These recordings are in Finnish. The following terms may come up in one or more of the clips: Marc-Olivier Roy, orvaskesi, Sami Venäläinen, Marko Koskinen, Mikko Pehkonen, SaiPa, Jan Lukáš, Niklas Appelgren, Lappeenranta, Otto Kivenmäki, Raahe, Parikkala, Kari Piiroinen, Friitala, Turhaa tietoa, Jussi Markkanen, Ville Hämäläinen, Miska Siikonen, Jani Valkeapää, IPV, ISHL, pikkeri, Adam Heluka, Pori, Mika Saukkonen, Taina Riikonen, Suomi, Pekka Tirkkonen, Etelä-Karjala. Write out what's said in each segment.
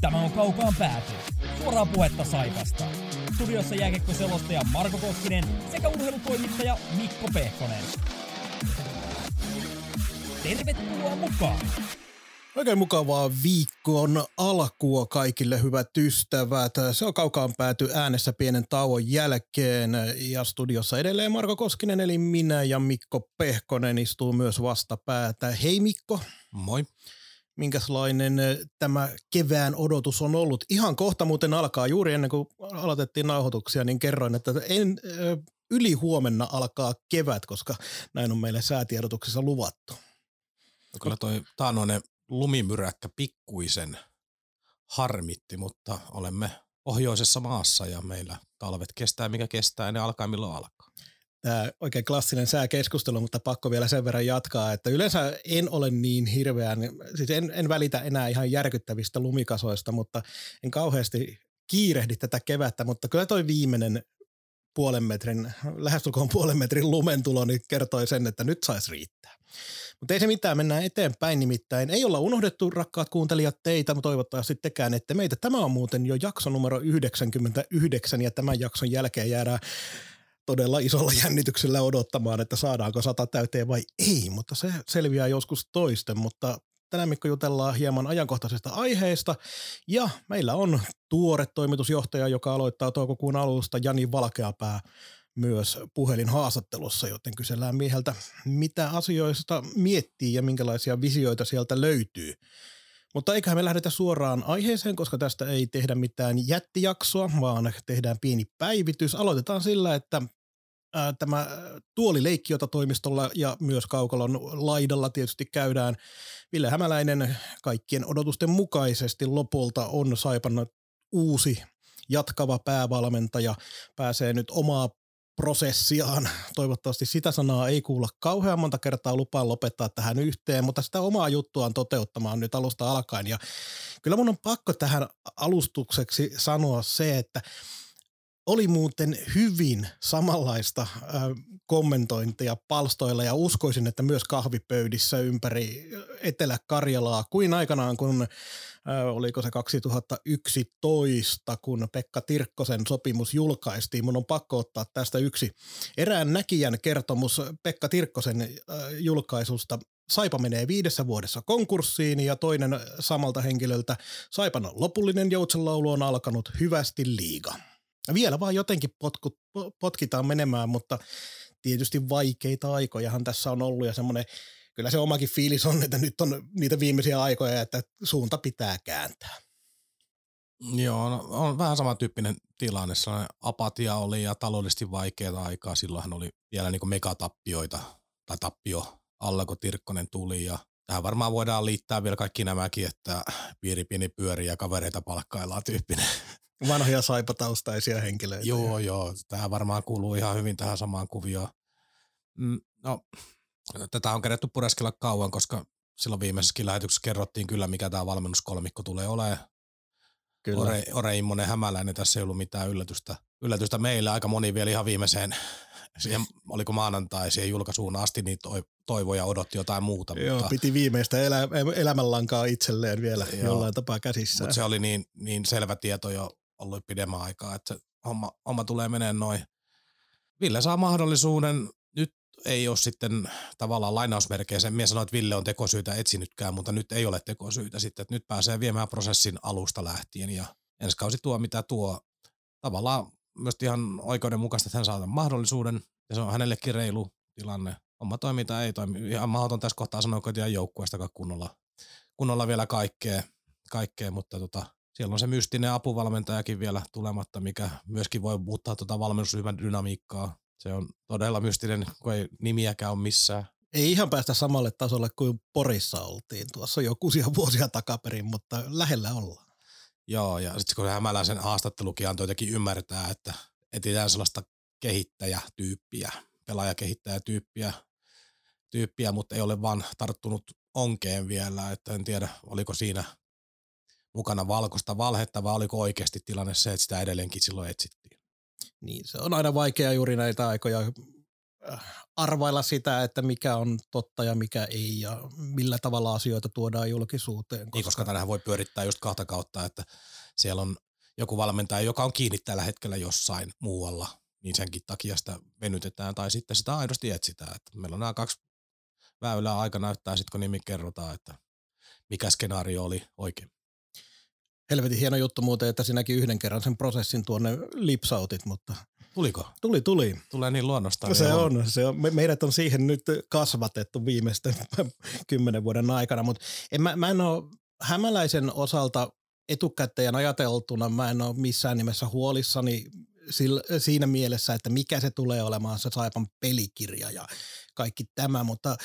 Tämä on Kaukaan pääty. Suoraa puhetta SaiPasta. Studiossa jääkiekkoselostaja Marko Koskinen sekä urheilutoimittaja Mikko Pehkonen. Tervetuloa mukaan! Oikein mukavaa viikon alkua kaikille hyvät ystävät. Se on Kaukaan pääty äänessä pienen tauon jälkeen ja studiossa edelleen Marko Koskinen eli minä ja Mikko Pehkonen istuu myös vastapäätä. Hei Mikko. Moi. Minkälainen tämä kevään odotus on ollut? Ihan kohta muuten alkaa, juuri ennen kuin aloitettiin nauhoituksia, niin kerroin, että yli huomenna alkaa kevät, koska näin on meille säätiedotuksessa luvattu. No kyllä toi taanoinen lumimyräkkä pikkuisen harmitti, mutta olemme pohjoisessa maassa ja meillä talvet kestää mikä kestää ja ne alkaa milloin alkaa. Tämä oikein klassinen sääkeskustelu, mutta pakko vielä sen verran jatkaa, että yleensä en ole niin hirveän, siis en välitä enää ihan järkyttävistä lumikasoista, mutta en kauheasti kiirehdi tätä kevättä, mutta kyllä toi viimeinen lähestulkoon puolen metrin lumentulo niin kertoi sen, että nyt saisi riittää. Mutta ei se mitään, mennään eteenpäin nimittäin. Ei olla unohdettu, rakkaat kuuntelijat, teitä, mutta toivottavasti tekään, että meitä. Tämä on muuten jo jakso numero 99 ja tämän jakson jälkeen jäädään todella isolla jännityksellä odottamaan, että saadaanko 100 täyteen vai ei, mutta se selviää joskus toisten, mutta tänään Mikko jutellaan hieman ajankohtaisesta aiheesta ja meillä on tuore toimitusjohtaja, joka aloittaa toukokuun alusta, Jani Valkeapää, myös puhelinhaastattelussa, joten kysellään mieheltä, mitä asioista miettii ja minkälaisia visioita sieltä löytyy. Mutta eiköhän me lähdetä suoraan aiheeseen, koska tästä ei tehdä mitään jättijaksoa, vaan tehdään pieni päivitys. Aloitetaan sillä, että tämä tuolileikki, jota toimistolla ja myös Kaukalon laidalla tietysti käydään. Ville Hämäläinen kaikkien odotusten mukaisesti lopulta on SaiPan uusi jatkava päävalmentaja. Pääsee nyt omaa prosessiaan. Toivottavasti sitä sanaa ei kuulla kauhean monta kertaa, lupaan lopettaa tähän yhteen, mutta sitä omaa juttuaan toteuttamaan nyt alusta alkaen. Ja kyllä mun on pakko tähän alustukseksi sanoa se, että oli muuten hyvin samanlaista kommentointia palstoilla ja uskoisin, että myös kahvipöydissä ympäri Etelä-Karjalaa kuin aikanaan, kun oliko se 2011, kun Pekka Tirkkosen sopimus julkaistiin. Mun on pakko ottaa tästä yksi erään näkijän kertomus Pekka Tirkkosen julkaisusta. SaiPa menee 5 vuodessa konkurssiin ja toinen samalta henkilöltä. SaiPan lopullinen joutsenlaulu on alkanut, hyvästi liiga. Vielä vaan jotenkin potkitaan menemään, mutta tietysti vaikeita aikojahan tässä on ollut ja semmoinen, kyllä se omakin fiilis on, että nyt on niitä viimeisiä aikoja, että suunta pitää kääntää. Joo, no, on vähän samantyyppinen tilanne, sellainen apatia oli ja taloudellisesti vaikeaa aikaa, silloinhan oli vielä niin kuin megatappioita tai tappio alla, kun Tirkkonen tuli ja tähän varmaan voidaan liittää vielä kaikki nämäkin, että piiri pieni pyörii ja kavereita palkkaillaan tyyppinen. Vanhoja saipataustaisia henkilöitä. Joo. Tämä varmaan kuuluu ihan hyvin tähän samaan kuvioon. No, tätä on kerätty pureskella kauan, koska silloin viimeisessäkin lähetyksessä kerrottiin kyllä, mikä tämä valmennuskolmikko tulee olemaan. Ore, Immonen, Hämäläinen, tässä ei ollut mitään yllätystä meillä. Aika moni vielä ihan viimeiseen, siihen, oliko maanantai, siihen julkaisuun asti, niin toivoja odotti jotain muuta. Joo, mutta piti viimeistä elämänlankaa itselleen vielä jollain tapaa käsissään. Mutta se oli niin selvä tieto jo ollut pidemmän aikaa, että homma tulee meneen noin. Ville saa mahdollisuuden. Nyt ei ole sitten tavallaan lainausmerkeissä. Minä sanoin, että Ville on tekosyytä etsinytkään, mutta nyt ei ole tekosyytä sitten. Että nyt pääsee viemään prosessin alusta lähtien ja ensi kausi tuo mitä tuo. Tavallaan myös ihan oikeudenmukaista, että hän saa mahdollisuuden ja se on hänellekin reilu tilanne. Homma toimii tai ei toimi. Ihan mahdoton tässä kohtaa sanoa, että ei joukkueestakaan kunnolla vielä kaikkea, mutta siellä on se mystinen apuvalmentajakin vielä tulematta, mikä myöskin voi muuttaa valmennusryhmän dynamiikkaa. Se on todella mystinen, kun ei nimiäkään ole missään. Ei ihan päästä samalle tasolle kuin Porissa oltiin tuossa jo kuusia vuosia takaperin, mutta lähellä ollaan. Joo, ja sitten kun Hämäläisen haastattelukin antoi jotenkin ymmärtää, että etsitään sellaista pelaajakehittäjätyyppiä, mutta ei ole vaan tarttunut onkeen vielä, että en tiedä, oliko siinä mukana valkoista valhetta, vai oliko oikeasti tilanne se, että sitä edelleenkin silloin etsittiin. Niin, se on aina vaikea juuri näitä aikoja arvailla sitä, että mikä on totta ja mikä ei ja millä tavalla asioita tuodaan julkisuuteen. Koska, niin, koska tänähän voi pyörittää just kahta kautta, että siellä on joku valmentaja, joka on kiinni tällä hetkellä jossain muualla, niin senkin takia sitä venytetään tai sitten sitä aidosti etsitään. Että meillä on nämä kaksi väylää, aika näyttää sitten kun nimi kerrotaan, että mikä skenaario oli oikein. Helvetin hieno juttu muuten, että sinäkin yhden kerran sen prosessin tuonne lipsautit, mutta... Tuliko? Tuli. Tulee niin luonnostaan. Se on. Meidät on siihen nyt kasvatettu viimeisten 10 vuoden aikana, mutta mä en ole Hämäläisen osalta etukäteen ajateltuna, mä en ole missään nimessä huolissani siinä mielessä, että mikä se tulee olemaan se Saipan pelikirja ja kaikki tämä, mutta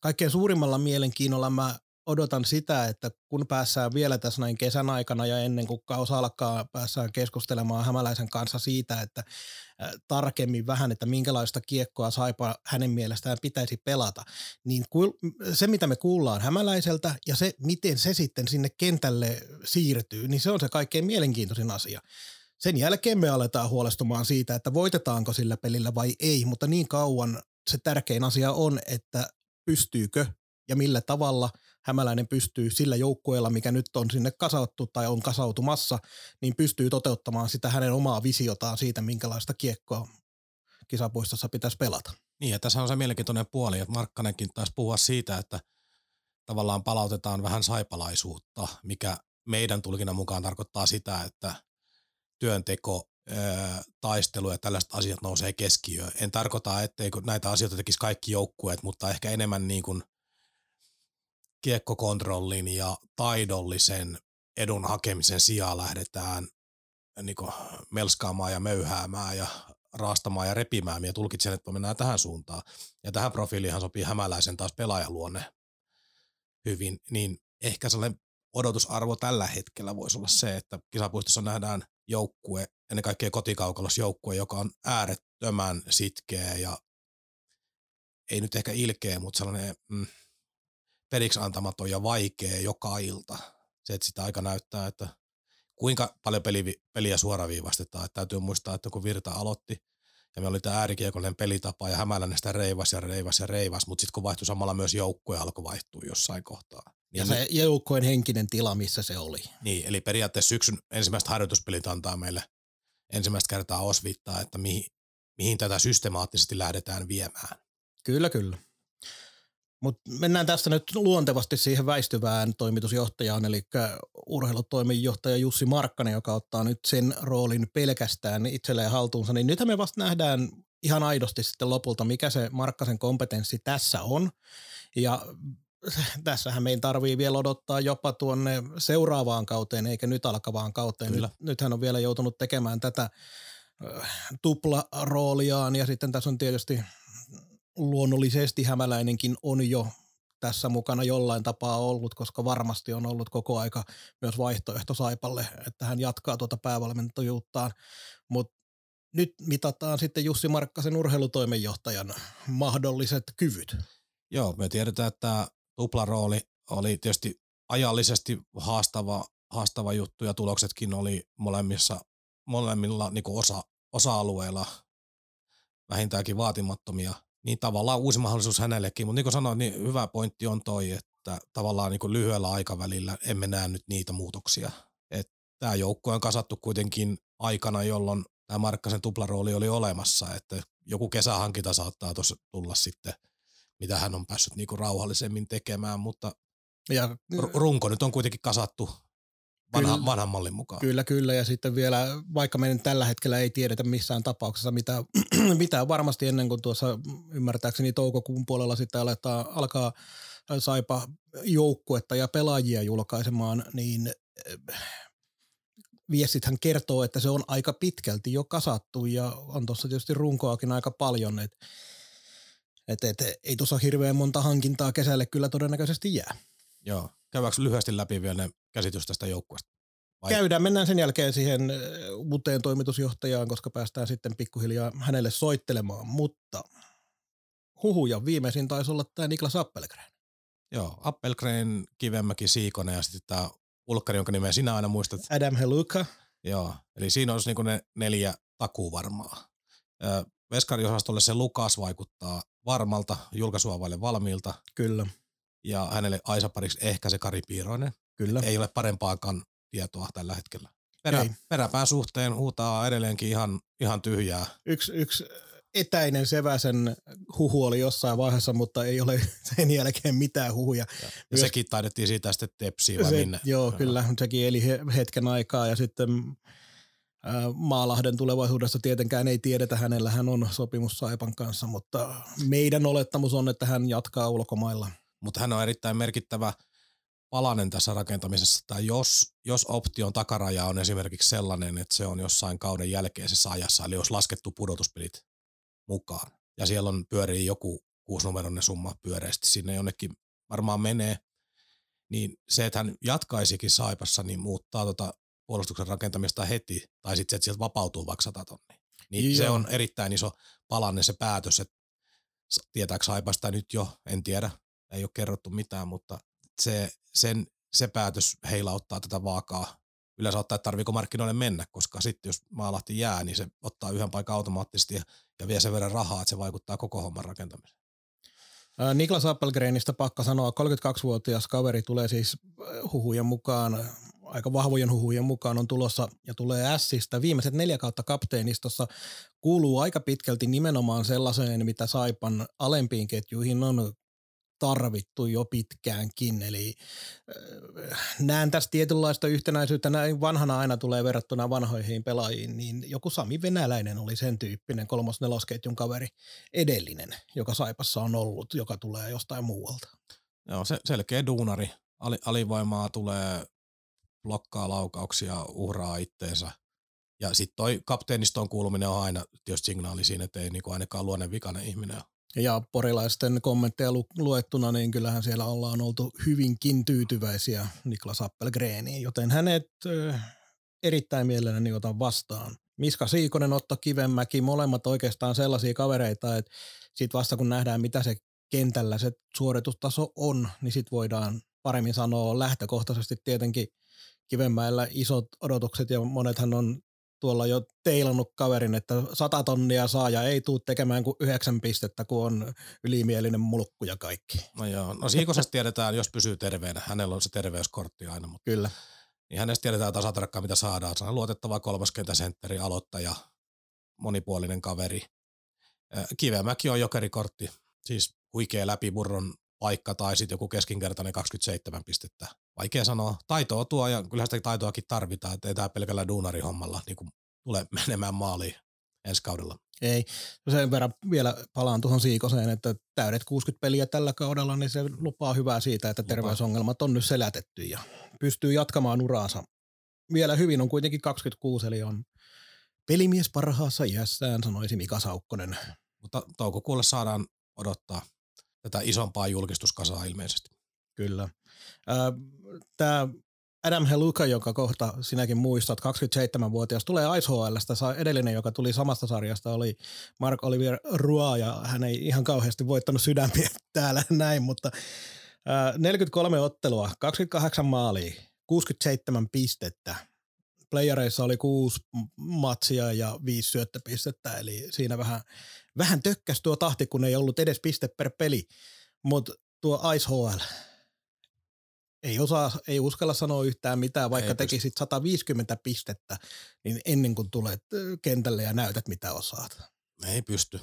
kaikkein suurimmalla mielenkiinnolla mä odotan sitä, että kun päässään vielä tässä näin kesän aikana ja ennen kuin kaus alkaa, päässään keskustelemaan Hämäläisen kanssa siitä, että tarkemmin vähän, että minkälaista kiekkoa Saipa hänen mielestään pitäisi pelata, niin se mitä me kuullaan Hämäläiseltä ja se miten se sitten sinne kentälle siirtyy, niin se on se kaikkein mielenkiintoisin asia. Sen jälkeen me aletaan huolestumaan siitä, että voitetaanko sillä pelillä vai ei, mutta niin kauan se tärkein asia on, että pystyykö ja millä tavalla Hämäläinen pystyy sillä joukkueella, mikä nyt on sinne kasauttu tai on kasautumassa, niin pystyy toteuttamaan sitä hänen omaa visiotaan siitä, minkälaista kiekkoa kisapuistossa pitäisi pelata. Niin, ja tässä on se mielenkiintoinen puoli, että Markkanenkin taisi puhua siitä, että tavallaan palautetaan vähän saipalaisuutta, mikä meidän tulkinnan mukaan tarkoittaa sitä, että työnteko, taistelu ja tällaiset asiat nousee keskiöön. En tarkoita, etteikö näitä asioita tekisi kaikki joukkueet, mutta ehkä enemmän niin kuin kiekkokontrollin ja taidollisen edun hakemisen sijaan lähdetään niin kuin melskaamaan ja möyhäämään ja raastamaan ja repimään. Ja tulkitsen, että mennään tähän suuntaan. Ja tähän profiiliinhan sopii Hämäläisen taas pelaajaluonne hyvin. Niin ehkä sellainen odotusarvo tällä hetkellä voisi olla se, että kisapuistossa nähdään joukkue, ennen kaikkea kotikaukalosjoukkue, joka on äärettömän sitkeä ja ei nyt ehkä ilkeä, mutta sellainen... periksi antamaton ja vaikea joka ilta. Se, että sitä aika näyttää, että kuinka paljon peliä suoraviivastetaan. Että täytyy muistaa, että kun Virta aloitti ja me oli tämä äärikiekollinen pelitapa ja Hämäläinen sitä reivas, mutta sitten kun vaihtui samalla myös joukkue alkoi vaihtua jossain kohtaa. Niin ja se joukkueen henkinen tila, missä se oli. Niin, eli periaatteessa syksyn ensimmäiset harjoituspelit antaa meille ensimmäistä kertaa osviittaa, että mihin tätä systemaattisesti lähdetään viemään. Kyllä. Mutta mennään tästä nyt luontevasti siihen väistyvään toimitusjohtajaan, eli urheilutoimenjohtaja Jussi Markkanen, joka ottaa nyt sen roolin pelkästään itselleen haltuunsa. Niin nythän me vasta nähdään ihan aidosti sitten lopulta, mikä se Markkasen kompetenssi tässä on. Ja tässähän meidän tarvii vielä odottaa jopa tuonne seuraavaan kauteen, eikä nyt alkavaan kauteen. Nythän on vielä joutunut tekemään tätä tuplarooliaan ja sitten tässä on tietysti... Luonnollisesti Hämäläinenkin on jo tässä mukana jollain tapaa ollut, koska varmasti on ollut koko aika myös vaihtoehto Saipalle, että hän jatkaa tuota päävalmentajuuttaan. Mutta nyt mitataan sitten Jussi Markkasen urheilutoimenjohtajan mahdolliset kyvyt. Joo, me tiedetään, että tämä tuplarooli oli tietysti ajallisesti haastava juttu ja tuloksetkin oli molemmilla niin kuin osa-alueilla vähintäänkin vaatimattomia. Niin tavallaan uusi mahdollisuus hänellekin, mutta niin kuin sanoin, niin hyvä pointti on toi, että tavallaan niin kuin lyhyellä aikavälillä emme näe nyt niitä muutoksia. Että tämä joukko on kasattu kuitenkin aikana, jolloin tämä Markkasen tuplarooli oli olemassa, että joku kesähankinta saattaa tuossa tulla sitten, mitä hän on päässyt niin kuin rauhallisemmin tekemään, mutta ja runko nyt on kuitenkin kasattu. Vanhan mallin mukaan. Kyllä. Ja sitten vielä, vaikka meidän tällä hetkellä ei tiedetä missään tapauksessa mitä varmasti ennen kuin tuossa ymmärtääkseni toukokuun puolella sitten alkaa Saipa joukkuetta ja pelaajia julkaisemaan, niin viestithän kertoo, että se on aika pitkälti jo kasattu ja on tuossa tietysti runkoakin aika paljon. Et ei tuossa hirveän monta hankintaa kesälle kyllä todennäköisesti jää. Joo. Käydäänkö lyhyesti läpi vielä ne käsitys tästä joukkueesta? Käydään, mennään sen jälkeen siihen uuteen toimitusjohtajaan, koska päästään sitten pikkuhiljaa hänelle soittelemaan, mutta huhuja viimeisin taisi olla tämä Niklas Appelgren. Joo, Appelgren, Kivenmäki, Siikonen ja sitten tämä ulkkari, jonka nimeä sinä aina muistat. Adam Heluka. Joo, eli siinä olisi niin kuin ne 4 takuvarmaa. Veskariosastolle se Lukáš vaikuttaa varmalta, julkaisua vaille valmiilta. Kyllä. Ja hänelle aisapariksi ehkä se Kari Piiroinen. Kyllä. Ei ole parempaakaan tietoa tällä hetkellä. Peräpään suhteen huutaa edelleenkin ihan tyhjää. Yksi etäinen Seväsen huhu oli jossain vaiheessa, mutta ei ole sen jälkeen mitään huhuja. Ja myös, sekin taidettiin siitä sitten tepsiä vai minne? Joo, kyllä. Sekin eli hetken aikaa ja sitten Maalahden tulevaisuudesta tietenkään ei tiedetä. Hänellä hän on sopimus SaiPan kanssa, mutta meidän olettamus on, että hän jatkaa ulkomailla. Mutta hän on erittäin merkittävä palanen tässä rakentamisessa. Tai jos option takaraja on esimerkiksi sellainen, että se on jossain kauden jälkeisessä ajassa, eli olisi laskettu pudotuspelit mukaan. Ja siellä on pyörii joku 6-numeroinen summa pyöreästi, sinne jonnekin varmaan menee. Niin se, että hän jatkaisikin SaiPassa, niin muuttaa puolustuksen rakentamista heti, tai sitten se, että sieltä vapautuu vaikka 100 000. Niin se on erittäin iso palanen se päätös, että tietääkö SaiPasta nyt jo, en tiedä, ei ole kerrottu mitään, mutta se päätös heilauttaa tätä vaakaa. Yleensä ottaa, että tarviiko markkinoille mennä, koska sitten jos Maalahti jää, niin se ottaa yhden paikan automaattisesti ja vie sen verran rahaa, että se vaikuttaa koko homman rakentamiseen. Niklas Appelgrenistä pakka sanoa, 32-vuotias kaveri tulee siis huhujen mukaan, aika vahvojen huhujen mukaan on tulossa ja tulee Ässistä. Viimeiset 4 kautta kapteenistossa kuuluu aika pitkälti nimenomaan sellaiseen, mitä SaiPan alempiin ketjuihin on tarvittu jo pitkäänkin, eli näen tässä tietynlaista yhtenäisyyttä, näin vanhana aina tulee verrattuna vanhoihin pelaajiin, niin joku Sami Venäläinen oli sen tyyppinen 3-4-ketjun kaveri edellinen, joka SaiPassa on ollut, joka tulee jostain muualta. Joo, selkeä duunari, alivoimaa tulee, blokkaa laukauksia, uhraa itteensä, ja sitten toi kapteenistoon kuuluminen on aina tietysti signaali siinä, että ei niinku ainakaan luonnevikainen ihminen ole. Ja porilaisten kommentteja luettuna, niin kyllähän siellä ollaan oltu hyvinkin tyytyväisiä Niklas Appelgreniin, joten hänet erittäin mielelläni otan vastaan. Miska Siikonen, Otto Kivenmäki, molemmat oikeastaan sellaisia kavereita, että sit vasta kun nähdään mitä se kentällä se suoritustaso on, niin sit voidaan paremmin sanoa lähtökohtaisesti tietenkin Kivenmäellä isot odotukset ja monethan on tuolla jo teilannut kaverin, että 100 000 saa ja ei tule tekemään kuin 9 pistettä, kun on ylimielinen mulkku ja kaikki. No joo, no Siikosesta tiedetään, jos pysyy terveenä. Hänellä on se terveyskortti aina. Mutta kyllä. Niin hänestä tiedetään tasatarkkaan, mitä saadaan. Se on luotettava 30-sentteri, aloittaja, monipuolinen kaveri. Kivemäki on jokerikortti, siis huikea läpimurron paikka tai sitten joku keskinkertainen 27 pistettä. Vaikea sanoa. Taitoa tuo ja kyllähän sitä taitoakin tarvitaan, että ei tämä pelkällä duunarihommalla niin tule menemään maaliin ensi kaudella. Ei. Sen verran vielä palaan tuohon Siikoseen, että täydet 60 peliä tällä kaudella, niin se lupaa hyvää siitä, että terveysongelmat on nyt selätetty ja pystyy jatkamaan uraansa. Vielä hyvin on kuitenkin 26, eli on pelimies parhaassa iässään, sanoisi Mika Saukkonen. Mutta toukokuulle saadaan odottaa tätä isompaa julkistuskasaa ilmeisesti. Kyllä. Tämä Adam Heluka, joka kohta sinäkin muistat, 27-vuotias, tulee ISHL:stä. Edellinen, joka tuli samasta sarjasta, oli Marc-Olivier Roy, ja hän ei ihan kauheasti voittanut sydämiä täällä näin, mutta 43 ottelua, 28 maalia, 67 pistettä. Playereissa oli 6 matsia ja 5 syöttöpistettä, eli siinä vähän tökkäsi tuo tahti, kun ei ollut edes piste per peli, mutta tuo ISHL ei uskalla sanoa yhtään mitään, vaikka tekisit 150 pistettä, niin ennen kuin tulet kentälle ja näytät, mitä osaat. Ei pysty.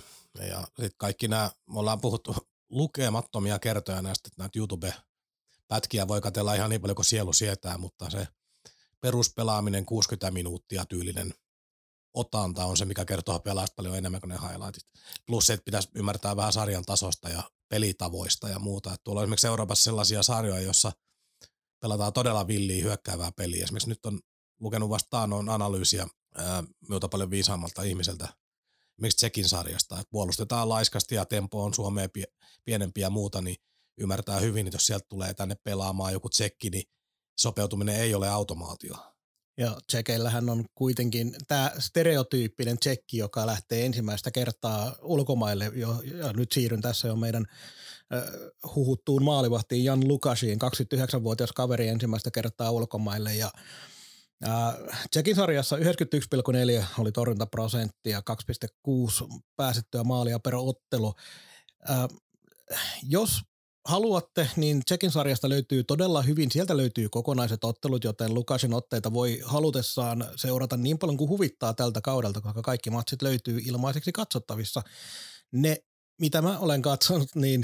Ja sitten kaikki nämä, me ollaan puhuttu lukemattomia kertoja näistä, että näitä YouTube-pätkiä voi katsella ihan niin paljon kuin sielu sietää, mutta se peruspelaaminen 60 minuuttia tyylinen otanta on se, mikä kertoo pelaajasta paljon enemmän kuin ne highlightit. Plus se, että pitäisi ymmärtää vähän sarjan tasosta ja pelitavoista ja muuta. Että tuolla on esimerkiksi Euroopassa sellaisia sarjoja, joissa pelataan todella villiä hyökkäävää peliä. Esimerkiksi nyt on lukenut vastaan on analyysiä myötä paljon viisaammalta ihmiseltä, esimerkiksi Tsekin sarjasta, että puolustetaan laiskasti ja tempo on Suomeen pienempi ja muuta, niin ymmärtää hyvin, että jos sieltä tulee tänne pelaamaan joku Tsekki, niin sopeutuminen ei ole automaatio. Ja Tsekeillähän on kuitenkin tämä stereotyyppinen Tsekki, joka lähtee ensimmäistä kertaa ulkomaille, ja nyt siirryn tässä jo meidän huhuttuun maalivahtiin Jan Lukášiin, 29-vuotias kaveri ensimmäistä kertaa ulkomaille, ja Tsekin sarjassa 91,4 oli torjuntaprosenttia, 2,6 päästettyä maalia per ottelu. Jos haluatte, niin Tsekin sarjasta löytyy todella hyvin, sieltä löytyy kokonaiset ottelut, joten Lukášin otteita voi halutessaan seurata niin paljon kuin huvittaa tältä kaudelta, koska kaikki matsit löytyy ilmaiseksi katsottavissa. Ne, mitä mä olen katsonut, niin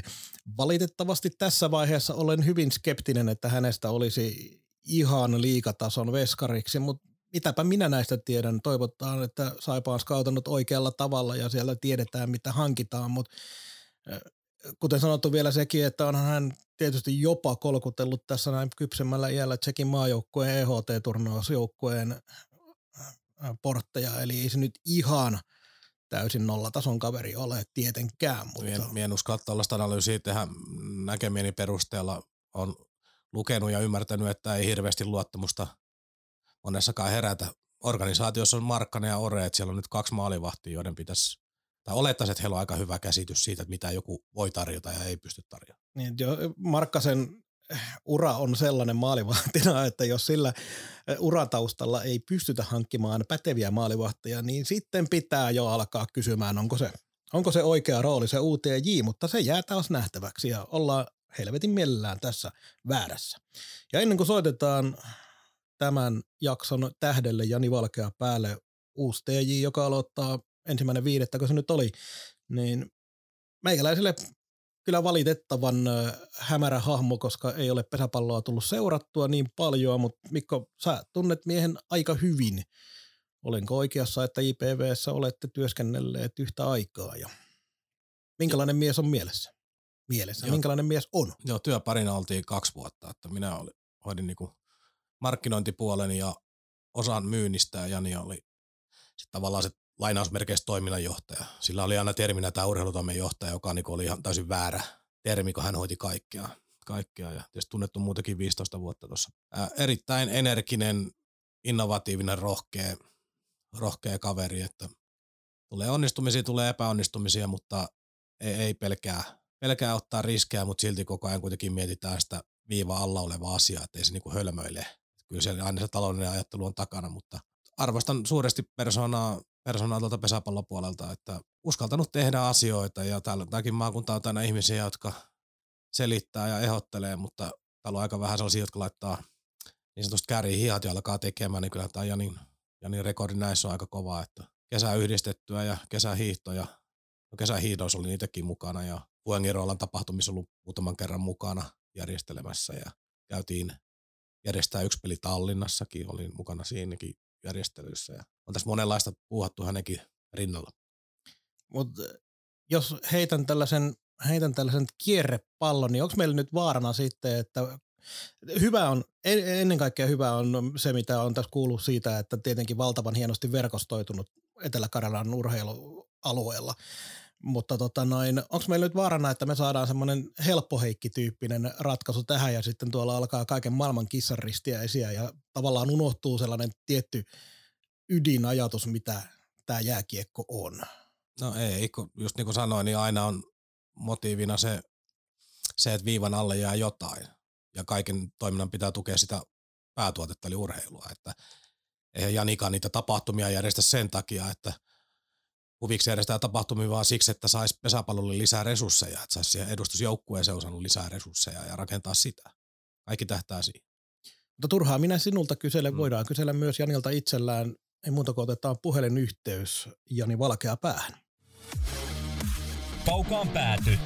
valitettavasti tässä vaiheessa olen hyvin skeptinen, että hänestä olisi ihan liigatason veskariksi, mutta mitäpä minä näistä tiedän. Toivotaan, että SaiPa on skautanut oikealla tavalla ja siellä tiedetään, mitä hankitaan, mutta kuten sanottu vielä sekin, että onhan hän tietysti jopa kolkutellut tässä näin kypsemmällä iällä Tsekin maajoukkueen EHT-turnausjoukkueen portteja, eli ei se nyt ihan täysin nollatason kaveri ole tietenkään. Mutta minä en uskalla tällaista analyysiä tehdä, näkemieni perusteella on lukenut ja ymmärtänyt, että ei hirveästi luottamusta monessakaan herätä. Organisaatiossa on Markkanen ja Ore, että siellä on nyt kaksi maalivahtia, joiden pitäisi, tai olettaisiin, että heillä on aika hyvä käsitys siitä, että mitä joku voi tarjota ja ei pysty tarjoamaan. Niin, Markkasen ura on sellainen maalivahtina, että jos sillä urataustalla ei pystytä hankkimaan päteviä maalivahtia, niin sitten pitää jo alkaa kysymään, onko se oikea rooli, se UTJ, mutta se jää taas nähtäväksi ja ollaan helvetin mielellään tässä väärässä. Ja ennen kuin soitetaan tämän jakson tähdelle Jani Valkeapäälle, uusi TJ, joka aloittaa 1.5., kun se nyt oli, niin meikäläisille kyllä valitettavan hämärä hahmo, koska ei ole pesäpalloa tullut seurattua niin paljon, mutta Mikko, sä tunnet miehen aika hyvin. Olenko oikeassa, että IPV:ssä olette työskennelleet yhtä aikaa ja minkälainen mies on mielessä? Joo, minkälainen mies on? Joo, työparina oltiin 2 vuotta, että minä hoidin niinku markkinointipuolen ja osan myynnistä ja Jani oli sit tavallaan se lainausmerkeissä toiminnanjohtaja. Sillä oli aina terminä tämä urheilutoimen johtaja, joka niinku oli ihan täysin väärä termi, kun hän hoiti kaikkea ja tietysti tunnettu muutakin 15 vuotta tuossa. Erittäin energinen, innovatiivinen, rohkea kaveri, että tulee onnistumisia, tulee epäonnistumisia, mutta ei pelkää ottaa riskejä, mutta silti koko ajan kuitenkin mietitään sitä viiva alla olevaa asiaa, ettei se niinku hölmöile. Kyllä siellä aina se taloudellinen ajattelu on takana, mutta arvostan suuresti persoonaa tuolta pesäpallopuolelta, että uskaltanut tehdä asioita ja tämäkin maakunta on aina ihmisiä, jotka selittää ja ehdottelee, mutta täällä on aika vähän sellaisia, jotka laittaa niin sanotusti käärii hihat ja alkaa tekemään, niin kyllä tämä Janin rekordi näissä on aika kovaa, että kesää yhdistettyä ja kesähiihtoja. Kesähiihdoissa olin itsekin mukana ja Puengiroalan tapahtumissa ollut muutaman kerran mukana järjestelemässä ja käytiin järjestää yksi peli Tallinnassakin, olin mukana siinäkin järjestelyissä ja on tässä monenlaista puuhattu hänenkin rinnalla. Mutta jos heitän tällaisen kierrepallon, niin onko meillä nyt vaarana sitten, että ennen kaikkea hyvä on se, mitä on tässä kuullut siitä, että tietenkin valtavan hienosti verkostoitunut Etelä-Karjalan urheilualueella. Mutta onko meillä nyt vaarana, että me saadaan semmoinen helppoheikki-tyyppinen ratkaisu tähän ja sitten tuolla alkaa kaiken maailman kissanristiäisiä ja tavallaan unohtuu sellainen tietty ydinajatus, mitä tämä jääkiekko on? No ei, kun just niin kuin sanoin, niin aina on motiivina se, että viivan alle jää jotain ja kaiken toiminnan pitää tukea sitä päätuotetta eli urheilua. Että eihän Janikaan niitä tapahtumia järjestä sen takia, että huviksi järjestää tapahtumia vaan siksi, että saisi pesäpallolle lisää resursseja, että saisi siihen edustusjoukkueeseen osannut lisää resursseja ja rakentaa sitä. Kaikki tähtää siihen. Mutta turhaa minä sinulta kyselen, voidaan kysellä myös Janilta itsellään. Ei muuta kuin otetaan puhelinyhteys Jani Valkeapäähän. Kaukaan pääty.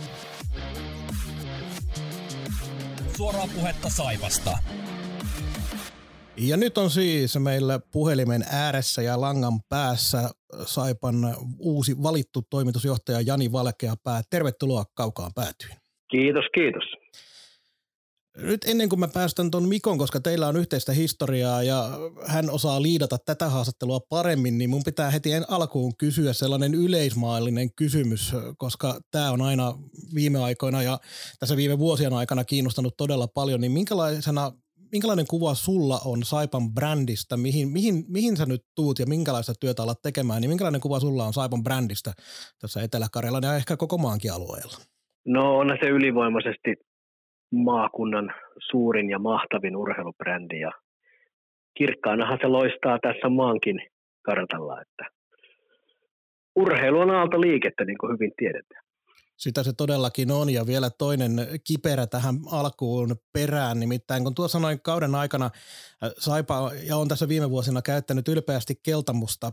Suoraa puhetta Saipasta. Ja nyt on siis meillä puhelimen ääressä ja langan päässä SaiPan uusi valittu toimitusjohtaja Jani Valkeapää. Tervetuloa Kaukaan päätyyn. Kiitos. Nyt ennen kuin mä päästän ton Mikon, koska teillä on yhteistä historiaa ja hän osaa liidata tätä haastattelua paremmin, niin mun pitää heti alkuun kysyä sellainen yleismaallinen kysymys, koska tää on aina viime aikoina ja tässä viime vuosien aikana kiinnostanut todella paljon, niin minkälainen kuva sulla on SaiPan brändistä, mihin sä nyt tuut ja minkälaista työtä alat tekemään, niin minkälainen kuva sulla on SaiPan brändistä tässä Etelä-Karjalan ja ehkä koko maankin alueella? No onhan se ylivoimaisesti maakunnan suurin ja mahtavin urheilubrändi ja kirkkaanahan se loistaa tässä maankin kartalla, että urheilu on aaltoliikettä, niin kuin hyvin tiedetään. Sitä se todellakin on, ja vielä toinen kiperä tähän alkuun perään, nimittäin kun tuossa noin kauden aikana SaiPa, ja on tässä viime vuosina käyttänyt ylpeästi keltamusta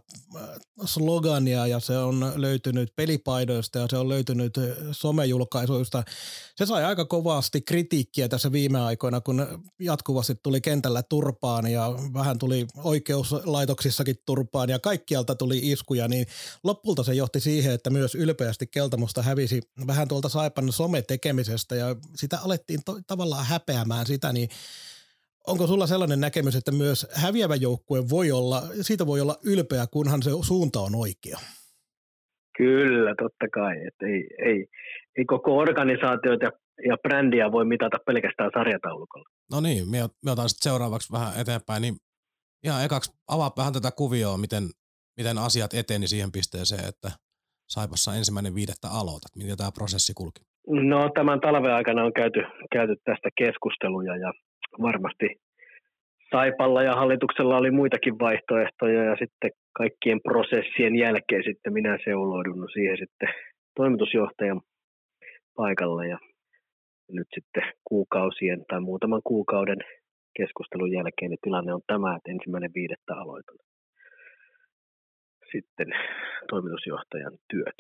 slogania, ja se on löytynyt pelipaidoista, ja se on löytynyt somejulkaisuista. Se sai aika kovasti kritiikkiä tässä viime aikoina, kun jatkuvasti tuli kentällä turpaan, ja vähän tuli oikeuslaitoksissakin turpaan, ja kaikkialta tuli iskuja, niin lopulta se johti siihen, että myös ylpeästi keltamusta hävisi vähän tuolta SaiPan sometekemisestä, ja sitä alettiin tavallaan häpeämään sitä, niin onko sulla sellainen näkemys, että myös häviävä joukkue voi olla ylpeä, kunhan se suunta on oikea? Kyllä, totta kai. Että ei koko organisaatioita ja brändiä voi mitata pelkästään sarjataulukolla. No niin, me otan sitten seuraavaksi vähän eteenpäin. Niin ihan ekaksi avaa vähän tätä kuvioa, miten asiat eteni siihen pisteeseen, että SaiPassa 1.5. aloitat. Miten tämä prosessi kulki? No tämän talven aikana on käyty tästä keskusteluja ja varmasti SaiPalla ja hallituksella oli muitakin vaihtoehtoja ja sitten kaikkien prosessien jälkeen sitten minä seuloidun siihen sitten toimitusjohtajan paikalla ja nyt sitten kuukausien tai muutaman kuukauden keskustelun jälkeen niin tilanne on tämä, että 1.5. aloitan sitten toimitusjohtajan työt.